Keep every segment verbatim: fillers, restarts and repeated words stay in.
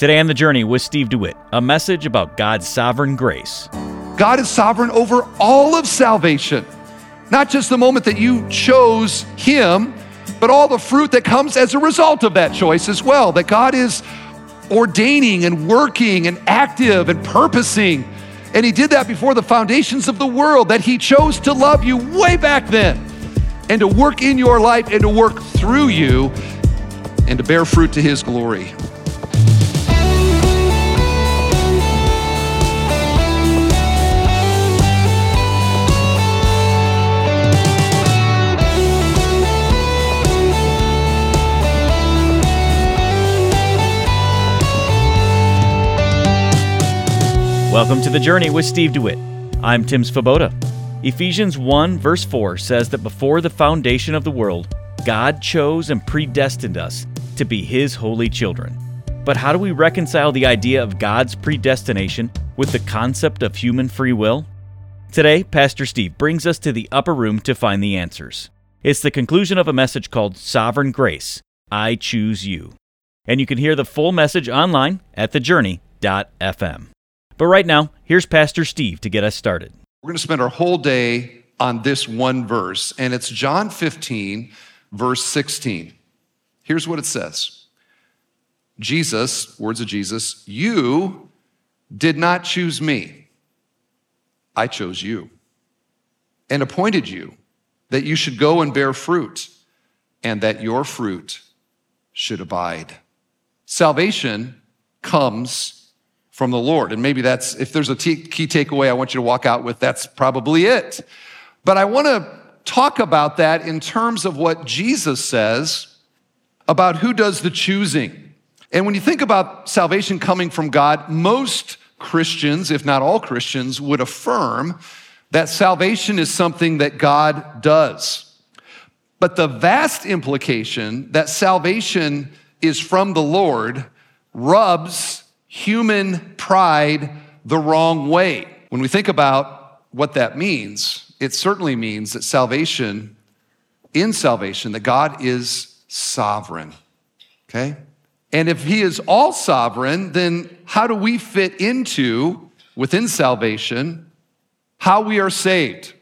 Today on The Journey with Steve DeWitt, a message about God's sovereign grace. God is sovereign over all of salvation, not just the moment that you chose Him, but all the fruit that comes as a result of that choice as well, that God is ordaining and working and active and purposing. And He did that before the foundations of the world, that He chose to love you way back then and to work in your life and to work through you and to bear fruit to His glory. Welcome to The Journey with Steve DeWitt. I'm Tim Svoboda. Ephesians one verse four says that before the foundation of the world, God chose and predestined us to be His holy children. But how do we reconcile the idea of God's predestination with the concept of human free will? Today, Pastor Steve brings us to the upper room to find the answers. It's the conclusion of a message called Sovereign Grace, I Choose You. And you can hear the full message online at the journey dot f m. But right now, here's Pastor Steve to get us started. We're going to spend our whole day on this one verse, and it's John fifteen, verse sixteen. Here's what it says. Jesus, words of Jesus, "You did not choose me. I chose you and appointed you that you should go and bear fruit and that your fruit should abide." Salvation comes from the Lord. And maybe that's, if there's a t- key takeaway I want you to walk out with, that's probably it. But I want to talk about that in terms of what Jesus says about who does the choosing. And when you think about salvation coming from God, most Christians, if not all Christians, would affirm that salvation is something that God does. But the vast implication that salvation is from the Lord rubs human pride the wrong way. When we think about what that means, it certainly means that salvation, in salvation, that God is sovereign, okay? And if He is all sovereign, then how do we fit into, within salvation, how we are saved?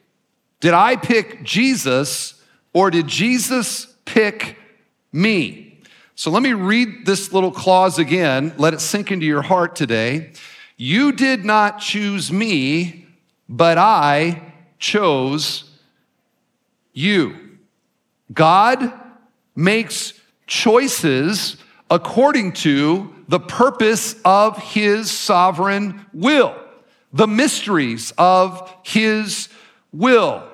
Did I pick Jesus or did Jesus pick me? So let me read this little clause again. Let it sink into your heart today. You did not choose me, but I chose you. God makes choices according to the purpose of His sovereign will, the mysteries of His will.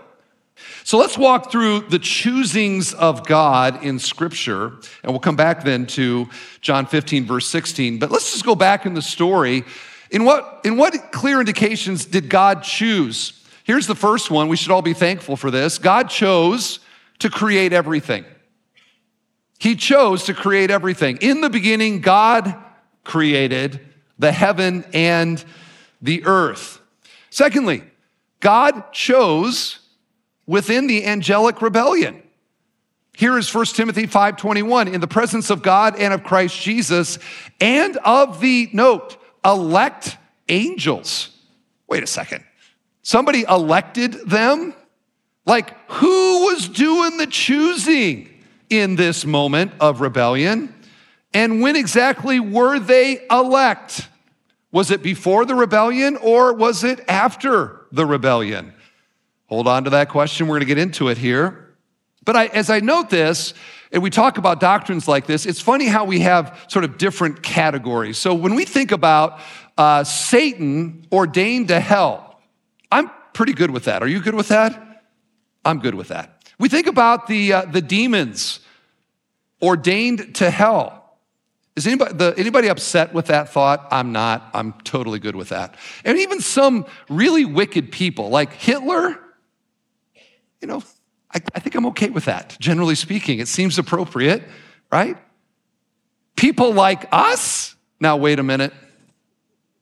So let's walk through the choosings of God in Scripture, and we'll come back then to John fifteen, verse sixteen. But let's just go back in the story. In what, in what clear indications did God choose? Here's the first one. We should all be thankful for this. God chose to create everything. He chose to create everything. In the beginning, God created the heaven and the earth. Secondly, God chose within the angelic rebellion. Here is First Timothy five twenty-one, in the presence of God and of Christ Jesus and of the, note, elect angels. Wait a second. Somebody elected them? Like, who was doing the choosing in this moment of rebellion? And when exactly were they elect? Was it before the rebellion or was it after the rebellion? Hold on to that question. We're going to get into it here. But I, as I note this, and we talk about doctrines like this, it's funny how we have sort of different categories. So when we think about uh, Satan ordained to hell, I'm pretty good with that. Are you good with that? I'm good with that. We think about the uh, the demons ordained to hell. Is anybody, the, anybody upset with that thought? I'm not. I'm totally good with that. And even some really wicked people like Hitler, you know, I, I think I'm okay with that. Generally speaking, it seems appropriate, right? People like us, now wait a minute,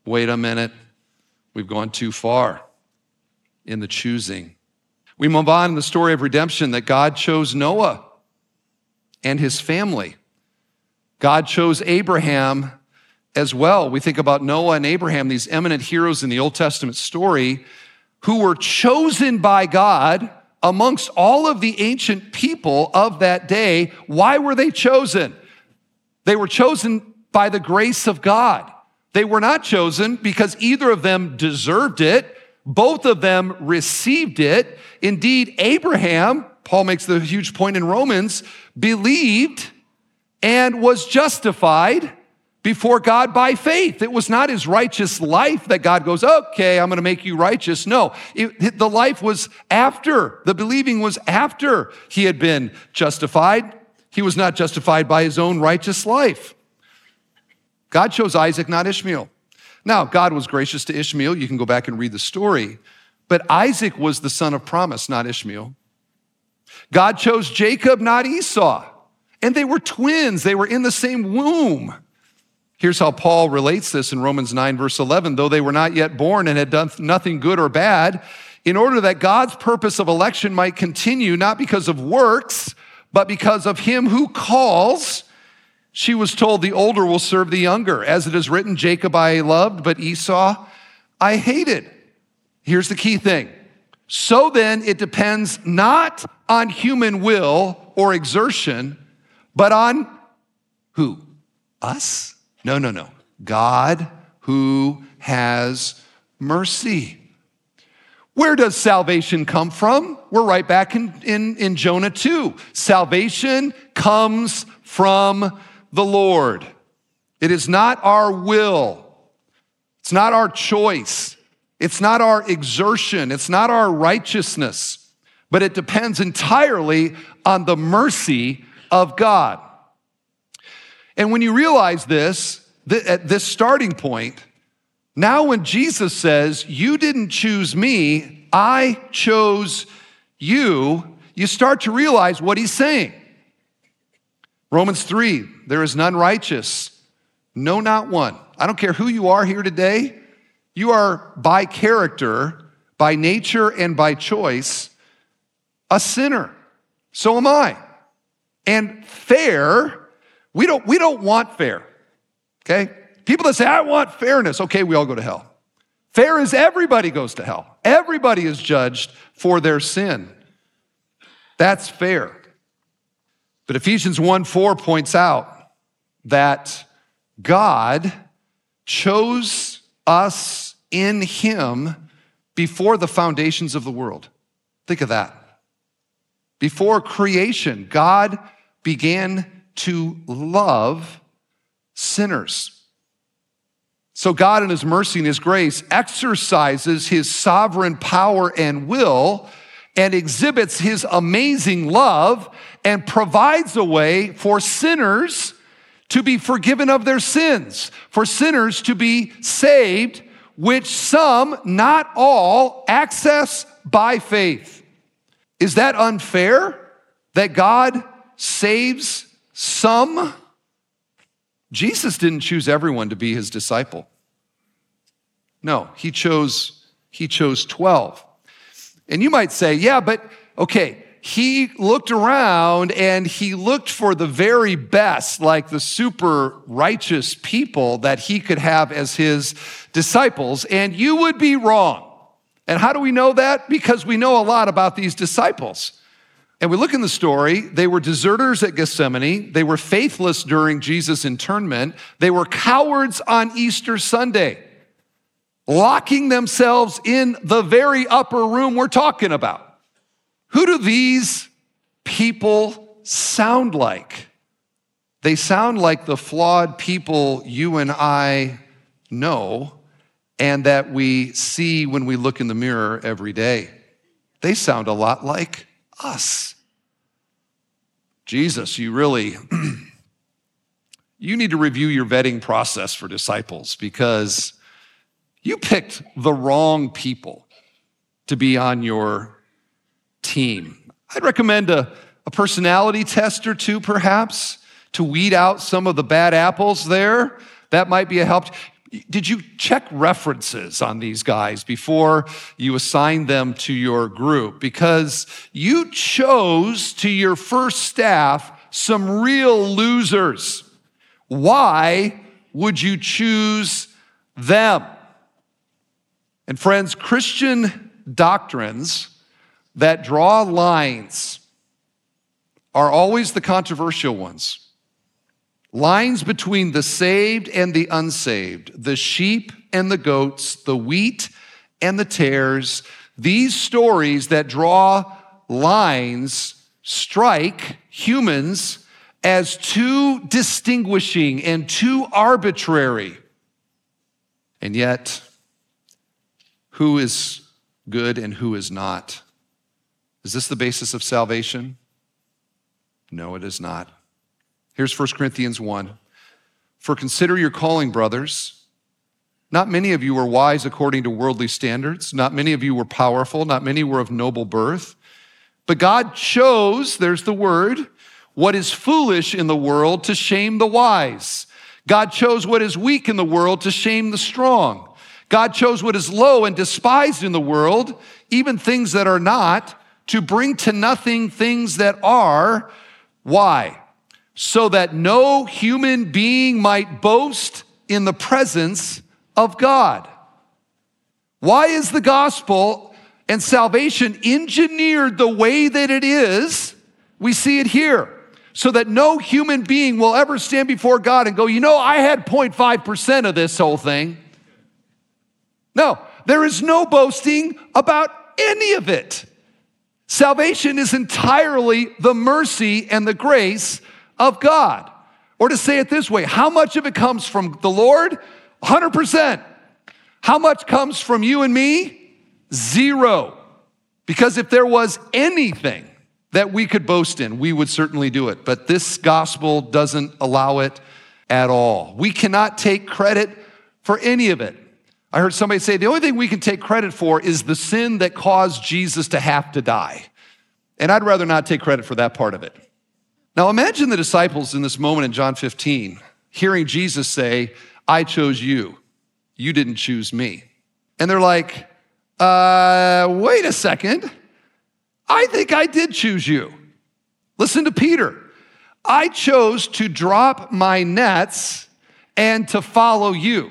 wait a minute. We've gone too far in the choosing. We move on in the story of redemption that God chose Noah and his family. God chose Abraham as well. We think about Noah and Abraham, these eminent heroes in the Old Testament story, who were chosen by God amongst all of the ancient people of that day. Why were they chosen? They were chosen by the grace of God. They were not chosen because either of them deserved it. Both of them received it. Indeed, Abraham, Paul makes the huge point in Romans, believed and was justified before God by faith. It was not his righteous life that God goes, okay, I'm going to make you righteous. No, it, the life was after, the believing was after he had been justified. He was not justified by his own righteous life. God chose Isaac, not Ishmael. Now, God was gracious to Ishmael. You can go back and read the story. But Isaac was the son of promise, not Ishmael. God chose Jacob, not Esau. And they were twins. They were in the same womb. Here's how Paul relates this in Romans nine, verse eleven. Though they were not yet born and had done nothing good or bad, in order that God's purpose of election might continue, not because of works, but because of him who calls, she was told, the older will serve the younger. As it is written, Jacob I loved, but Esau I hated. Here's the key thing. So then it depends not on human will or exertion, but on who? Us? No, no, no. God who has mercy. Where does salvation come from? We're right back in, in, in Jonah two. Salvation comes from the Lord. It is not our will. It's not our choice. It's not our exertion. It's not our righteousness, but it depends entirely on the mercy of God. And when you realize this, th- at this starting point, now when Jesus says, you didn't choose me, I chose you, you start to realize what he's saying. Romans three, there is none righteous, no, not one. I don't care who you are here today. You are by character, by nature, and by choice, a sinner. So am I. And fair, we don't, we don't want fair, okay? People that say, I want fairness. Okay, we all go to hell. Fair is everybody goes to hell. Everybody is judged for their sin. That's fair. But Ephesians one four points out that God chose us in him before the foundations of the world. Think of that. Before creation, God began to love sinners. So God in his mercy and his grace exercises his sovereign power and will and exhibits his amazing love and provides a way for sinners to be forgiven of their sins, for sinners to be saved, which some, not all, access by faith. Is that unfair that God saves some? Jesus didn't choose everyone to be his disciple. No, he chose, he chose twelve. And you might say, yeah, but okay, he looked around and he looked for the very best, like the super righteous people that he could have as his disciples. And you would be wrong. And how do we know that? Because we know a lot about these disciples. And we look in the story, they were deserters at Gethsemane. They were faithless during Jesus' internment. They were cowards on Easter Sunday, locking themselves in the very upper room we're talking about. Who do these people sound like? They sound like the flawed people you and I know and that we see when we look in the mirror every day. They sound a lot like us. Jesus, you really, you need to review your vetting process for disciples because you picked the wrong people to be on your team. I'd recommend a, a personality test or two, perhaps, to weed out some of the bad apples there. That might be a help. Did you check references on these guys before you assigned them to your group? Because you chose to your first staff some real losers. Why would you choose them? And friends, Christian doctrines that draw lines are always the controversial ones. Lines between the saved and the unsaved, the sheep and the goats, the wheat and the tares. These stories that draw lines strike humans as too distinguishing and too arbitrary. And yet, who is good and who is not? Is this the basis of salvation? No, it is not. Here's First Corinthians one. For consider your calling, brothers. Not many of you were wise according to worldly standards. Not many of you were powerful. Not many were of noble birth. But God chose, there's the word, what is foolish in the world to shame the wise. God chose what is weak in the world to shame the strong. God chose what is low and despised in the world, even things that are not, to bring to nothing things that are. Why? So that no human being might boast in the presence of God. Why is the gospel and salvation engineered the way that it is? We see it here. So that no human being will ever stand before God and go, you know, I had zero point five percent of this whole thing. No, there is no boasting about any of it. Salvation is entirely the mercy and the grace of God. Or to say it this way, how much of it comes from the Lord? one hundred percent. How much comes from you and me? Zero. Because if there was anything that we could boast in, we would certainly do it. But this gospel doesn't allow it at all. We cannot take credit for any of it. I heard somebody say, the only thing we can take credit for is the sin that caused Jesus to have to die. And I'd rather not take credit for that part of it. Now imagine the disciples in this moment in John fifteen, hearing Jesus say, I chose you, you didn't choose me. And they're like, uh, wait a second, I think I did choose you. Listen to Peter. I chose to drop my nets and to follow you.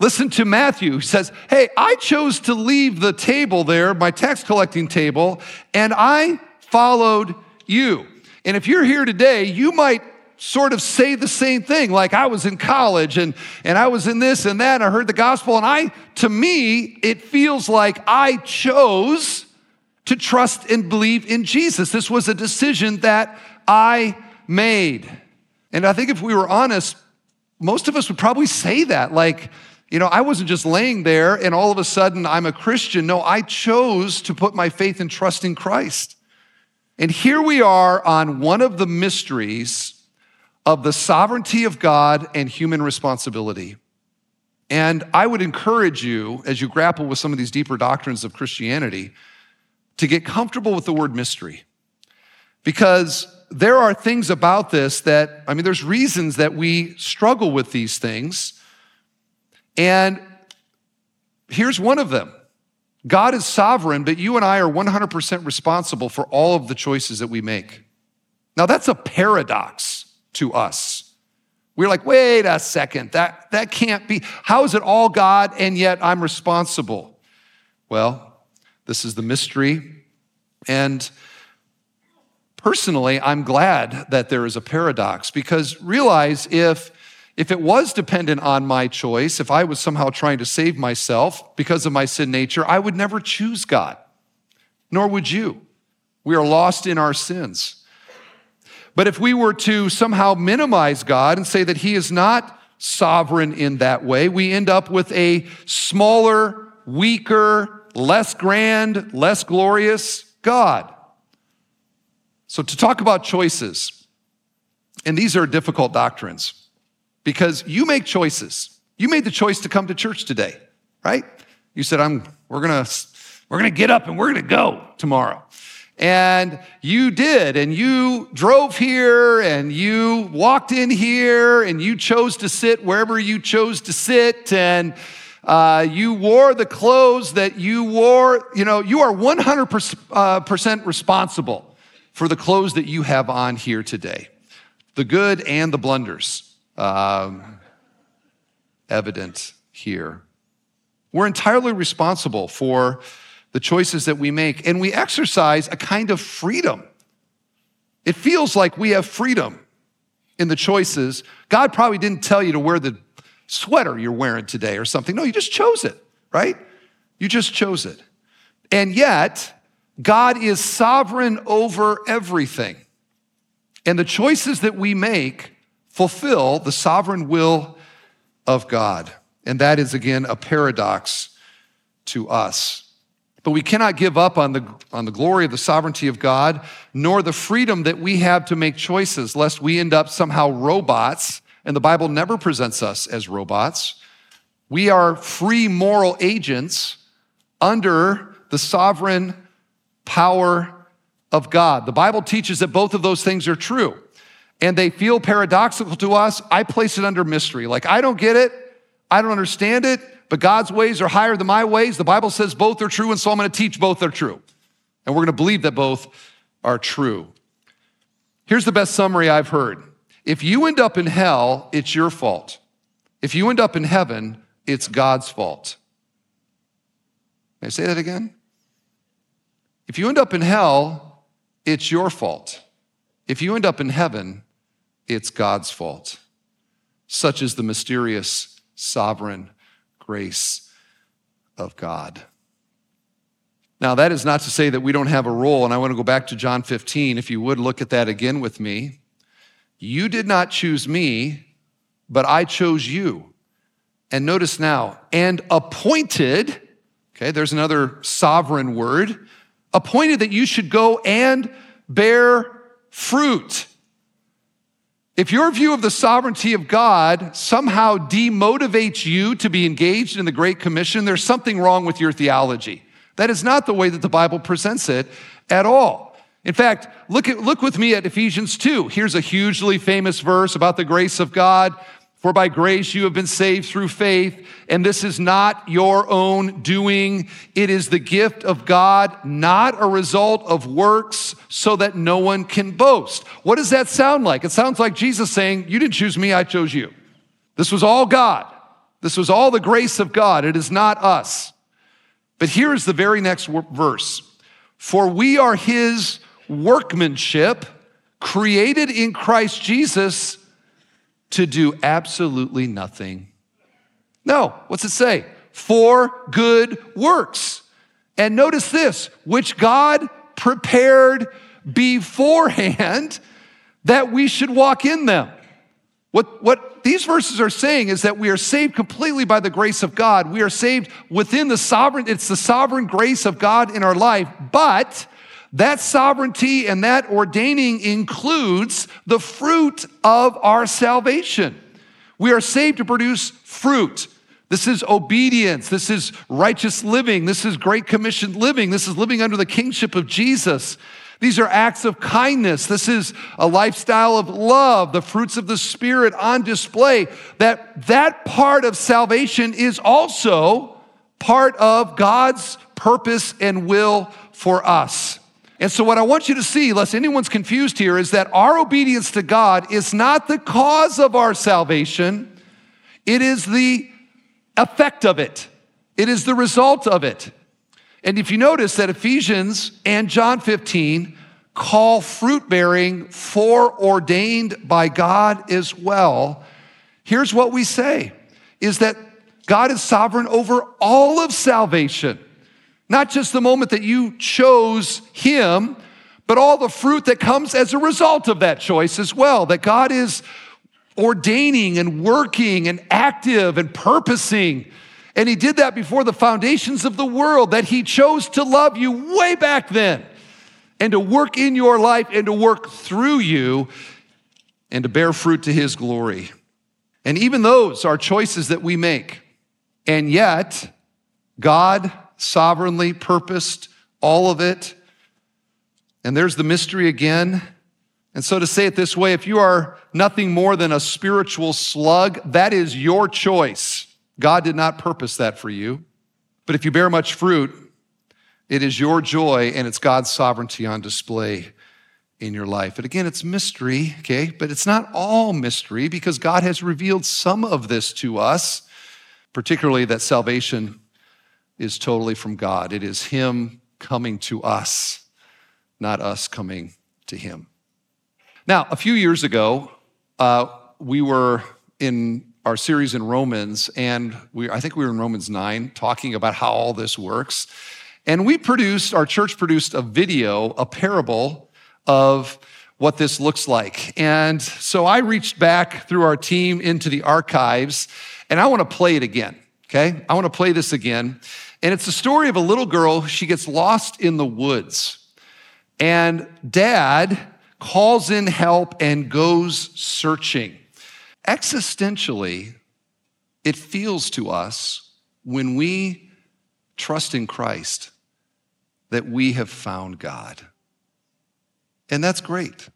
Listen to Matthew, who says, hey, I chose to leave the table there, my tax collecting table, and I followed you. And if you're here today, you might sort of say the same thing, like I was in college and, and I was in this and that, and I heard the gospel, and I, to me, it feels like I chose to trust and believe in Jesus. This was a decision that I made. And I think if we were honest, most of us would probably say that, like, you know, I wasn't just laying there and all of a sudden I'm a Christian. No, I chose to put my faith and trust in Christ. And here we are on one of the mysteries of the sovereignty of God and human responsibility. And I would encourage you, as you grapple with some of these deeper doctrines of Christianity, to get comfortable with the word mystery. Because there are things about this that, I mean, there's reasons that we struggle with these things. And here's one of them. God is sovereign, but you and I are one hundred percent responsible for all of the choices that we make. Now, that's a paradox to us. We're like, wait a second, that, that can't be. How is it all God and yet I'm responsible? Well, this is the mystery. And personally, I'm glad that there is a paradox, because realize if If it was dependent on my choice, if I was somehow trying to save myself because of my sin nature, I would never choose God, nor would you. We are lost in our sins. But if we were to somehow minimize God and say that he is not sovereign in that way, we end up with a smaller, weaker, less grand, less glorious God. So to talk about choices, and these are difficult doctrines, because you make choices. You made the choice to come to church today, right? You said, "I'm. We're gonna. We're gonna get up and we're gonna go tomorrow." And you did, and you drove here, and you walked in here, and you chose to sit wherever you chose to sit, and uh, you wore the clothes that you wore. You know, you are one hundred percent responsible for the clothes that you have on here today, the good and the blunders. Um, evident here. We're entirely responsible for the choices that we make, and we exercise a kind of freedom. It feels like we have freedom in the choices. God probably didn't tell you to wear the sweater you're wearing today or something. No, you just chose it, right? You just chose it. And yet, God is sovereign over everything. And the choices that we make fulfill the sovereign will of God. And that is, again, a paradox to us. But we cannot give up on the, on the glory of the sovereignty of God, nor the freedom that we have to make choices, lest we end up somehow robots, and the Bible never presents us as robots. We are free moral agents under the sovereign power of God. The Bible teaches that both of those things are true, and they feel paradoxical to us. I place it under mystery. Like, I don't get it, I don't understand it, but God's ways are higher than my ways. The Bible says both are true, and so I'm going to teach both are true. And we're going to believe that both are true. Here's the best summary I've heard. If you end up in hell, it's your fault. If you end up in heaven, it's God's fault. May I say that again? If you end up in hell, it's your fault. If you end up in heaven, it's God's fault. Such is the mysterious sovereign grace of God. Now, that is not to say that we don't have a role, and I want to go back to John fifteen. If you would, look at that again with me. You did not choose me, but I chose you. And notice now, and appointed, okay, there's another sovereign word, appointed that you should go and bear fruit. If your view of the sovereignty of God somehow demotivates you to be engaged in the Great Commission, there's something wrong with your theology. That is not the way that the Bible presents it at all. In fact, look at, look with me at Ephesians two. Here's a hugely famous verse about the grace of God. For by grace you have been saved through faith, and this is not your own doing. It is the gift of God, not a result of works, so that no one can boast. What does that sound like? It sounds like Jesus saying, you didn't choose me, I chose you. This was all God. This was all the grace of God. It is not us. But here is the very next verse. For we are his workmanship, created in Christ Jesus, to do absolutely nothing. No, what's it say? For good works. And notice this, which God prepared beforehand that we should walk in them. What, what these verses are saying is that we are saved completely by the grace of God. We are saved within the sovereign, it's the sovereign grace of God in our life, but that sovereignty and that ordaining includes the fruit of our salvation. We are saved to produce fruit. This is obedience. This is righteous living. This is Great Commission living. This is living under the kingship of Jesus. These are acts of kindness. This is a lifestyle of love, the fruits of the Spirit on display. That, that part of salvation is also part of God's purpose and will for us. And so what I want you to see, lest anyone's confused here, is that our obedience to God is not the cause of our salvation. It is the effect of it. It is the result of it. And if you notice that Ephesians and John fifteen call fruit-bearing foreordained by God as well, here's what we say, is that God is sovereign over all of salvation. Not just the moment that you chose him, but all the fruit that comes as a result of that choice as well, that God is ordaining and working and active and purposing. And he did that before the foundations of the world, that he chose to love you way back then and to work in your life and to work through you and to bear fruit to his glory. And even those are choices that we make. And yet, God sovereignly purposed all of it. And there's the mystery again. And so to say it this way, if you are nothing more than a spiritual slug, that is your choice. God did not purpose that for you. But if you bear much fruit, it is your joy and it's God's sovereignty on display in your life. And again, it's mystery, okay? But it's not all mystery because God has revealed some of this to us particularly that salvation is totally from God. It is him coming to us, not us coming to him. Now, a few years ago, uh, we were in our series in Romans, and we I think we were in Romans nine, talking about how all this works. And we produced, our church produced a video, a parable of what this looks like. And so I reached back through our team into the archives, and I want to play it again, okay? I want to play this again. And it's the story of a little girl. She gets lost in the woods, and dad calls in help and goes searching. Existentially, it feels to us when we trust in Christ that we have found God. And that's great.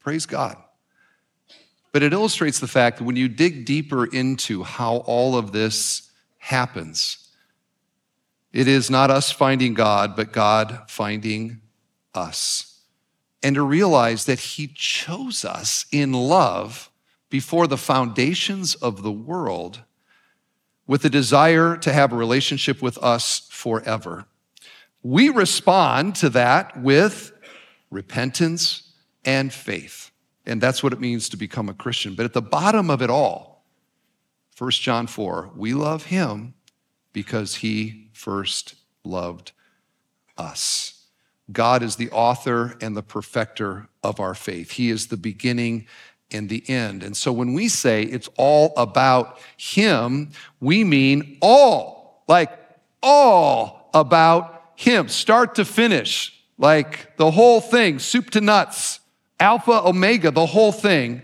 Praise God. But it illustrates the fact that when you dig deeper into how all of this happens, it is not us finding God, but God finding us. And to realize that he chose us in love before the foundations of the world with a desire to have a relationship with us forever. We respond to that with repentance and faith. And that's what it means to become a Christian. But at the bottom of it all, First John four, we love him because he first loved us. God is the author and the perfecter of our faith. He is the beginning and the end. And so when we say it's all about him, we mean all, like all about him, start to finish. Like the whole thing, soup to nuts, alpha, omega, the whole thing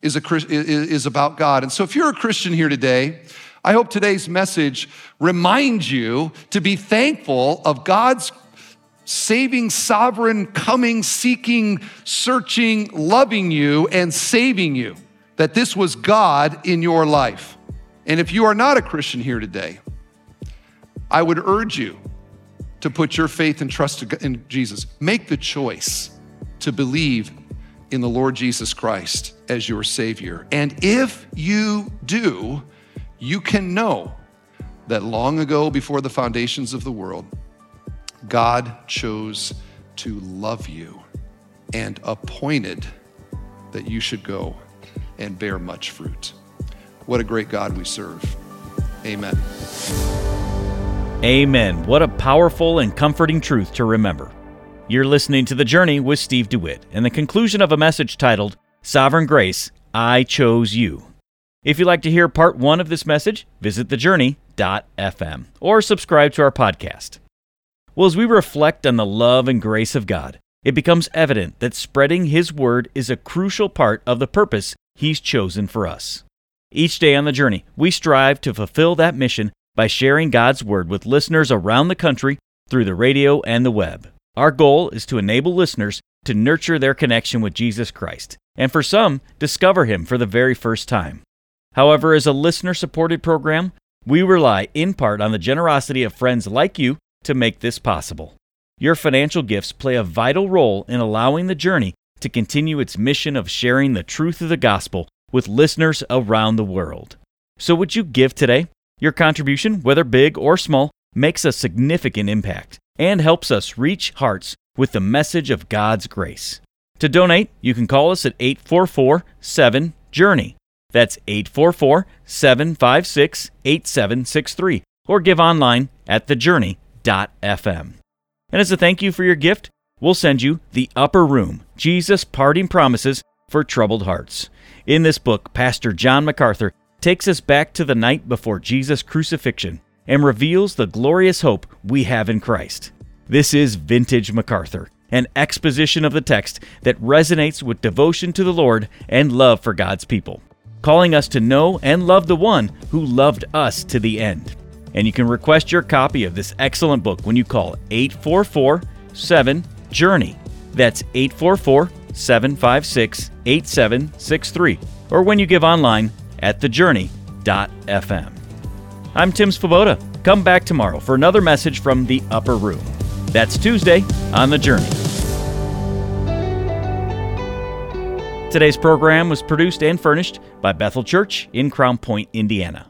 is, a, is about God. And so if you're a Christian here today, I hope today's message reminds you to be thankful of God's saving, sovereign, coming, seeking, searching, loving you, and saving you, that this was God in your life. And if you are not a Christian here today, I would urge you to put your faith and trust in Jesus. Make the choice to believe in the Lord Jesus Christ as your Savior. And if you do, you can know that long ago, before the foundations of the world, God chose to love you and appointed that you should go and bear much fruit. What a great God we serve. Amen. Amen. What a powerful and comforting truth to remember. You're listening to The Journey with Steve DeWitt and the conclusion of a message titled, Sovereign Grace, I Chose You. If you'd like to hear part one of this message, visit the journey dot f m or subscribe to our podcast. Well, as we reflect on the love and grace of God, it becomes evident that spreading His Word is a crucial part of the purpose He's chosen for us. Each day on The Journey, we strive to fulfill that mission by sharing God's Word with listeners around the country through the radio and the web. Our goal is to enable listeners to nurture their connection with Jesus Christ, and for some, discover Him for the very first time. However, as a listener-supported program, we rely in part on the generosity of friends like you to make this possible. Your financial gifts play a vital role in allowing The Journey to continue its mission of sharing the truth of the gospel with listeners around the world. So would you give today? Your contribution, whether big or small, makes a significant impact and helps us reach hearts with the message of God's grace. To donate, you can call us at eight four four, seven, journey. That's eight four four, seven five six, eight seven six three, or give online at the journey dot f m. And as a thank you for your gift, we'll send you The Upper Room, Jesus' Parting Promises for Troubled Hearts. In this book, Pastor John MacArthur takes us back to the night before Jesus' crucifixion and reveals the glorious hope we have in Christ. This is vintage MacArthur, an exposition of the text that resonates with devotion to the Lord and love for God's people, calling us to know and love the one who loved us to the end. And you can request your copy of this excellent book when you call eight four four, seven, journey. That's eight four four, seven five six, eight seven six three, or when you give online at the journey dot f m. I'm Tim Svoboda. Come back tomorrow for another message from The Upper Room. That's Tuesday on The Journey. Today's program was produced and furnished by Bethel Church in Crown Point, Indiana.